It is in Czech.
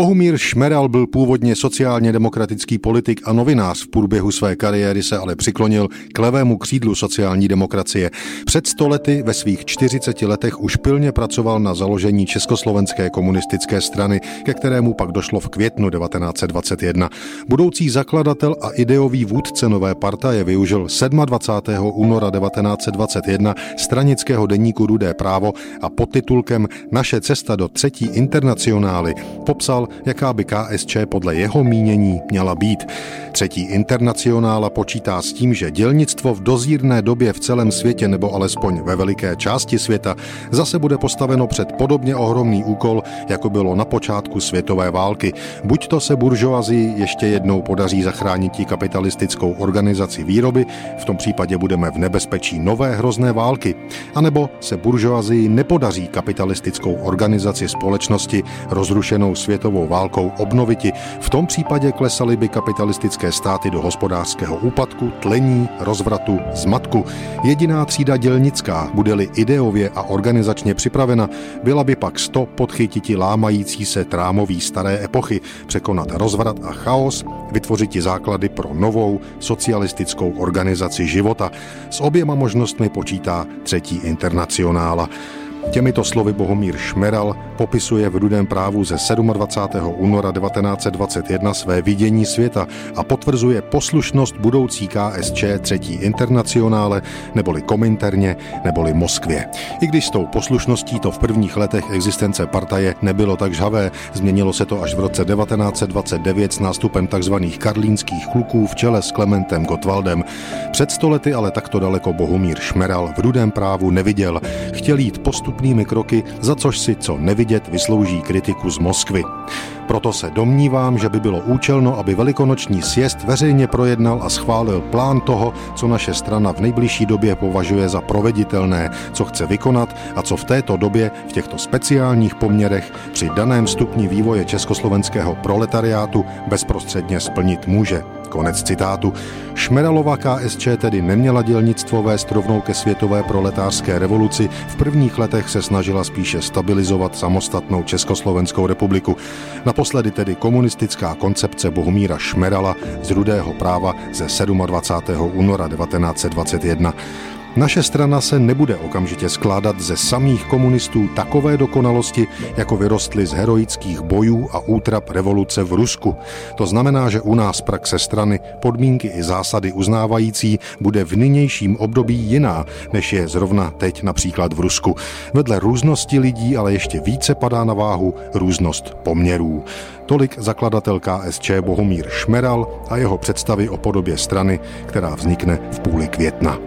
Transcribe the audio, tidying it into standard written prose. Bohumír Šmeral byl původně sociálně demokratický politik a novinář, v průběhu své kariéry se ale přiklonil k levému křídlu sociální demokracie. Před 100 lety ve svých 40 letech už pilně pracoval na založení Československé komunistické strany, ke kterému pak došlo v květnu 1921. Budoucí zakladatel a ideový vůdce nové partaje využil 27. února 1921 stranického deníku Rudé právo a pod titulkem Naše cesta do Třetí internacionály popsal, jaká by KSČ podle jeho mínění měla být. Třetí internacionála počítá s tím, že dělnictvo v dozírné době v celém světě, nebo alespoň ve veliké části světa, zase bude postaveno před podobně ohromný úkol, jako bylo na počátku světové války. Buďto se buržoazii ještě jednou podaří zachránit kapitalistickou organizaci výroby, v tom případě budeme v nebezpečí nové hrozné války, anebo se buržoazii nepodaří kapitalistickou organizaci společnosti rozrušenou světovou válkou obnoviti, v tom případě klesaly by kapitalistické státy do hospodářského úpadku, tlení, rozvratu, zmatku. Jediná třída dělnická, bude-li ideově a organizačně připravena, byla by pak 100 podchytiti lámající se trámoví staré epochy, překonat rozvrat a chaos, vytvořiti základy pro novou socialistickou organizaci života. S oběma možnostmi počítá Třetí internacionála. Těmito slovy Bohumír Šmeral popisuje v Rudém právu ze 27. února 1921 své vidění světa a potvrzuje poslušnost budoucí KSČ Třetí internacionále, neboli Kominterně, neboli Moskvě. I když s tou poslušností to v prvních letech existence partaje nebylo tak žhavé, změnilo se to až v roce 1929 s nástupem tzv. Karlínských kluků v čele s Klementem Gottwaldem. Před 100 lety ale takto daleko Bohumír Šmeral v Rudém právu neviděl. Chtěl jít postupnými kroky, za což si co nevidět vyslouží kritiku z Moskvy. Proto se domnívám, že by bylo účelno, aby velikonoční sjezd veřejně projednal a schválil plán toho, co naše strana v nejbližší době považuje za proveditelné, co chce vykonat a co v této době, v těchto speciálních poměrech, při daném stupni vývoje československého proletariátu bezprostředně splnit může. Konec citátu. Šmeralova KSČ tedy neměla dělnictvo vést rovnou ke světové proletářské revoluci, v prvních letech se snažila spíše stabilizovat samostatnou Československou republiku. Naposledy tedy komunistická koncepce Bohumíra Šmerala z Rudého práva ze 27. února 1921. Naše strana se nebude okamžitě skládat ze samých komunistů takové dokonalosti, jako vyrostly z heroických bojů a útrap revoluce v Rusku. To znamená, že u nás praxe strany, podmínky i zásady uznávající bude v nynějším období jiná, než je zrovna teď například v Rusku. Vedle různosti lidí ale ještě více padá na váhu různost poměrů. Tolik zakladatel KSČ Bohumír Šmeral a jeho představy o podobě strany, která vznikne v půli května.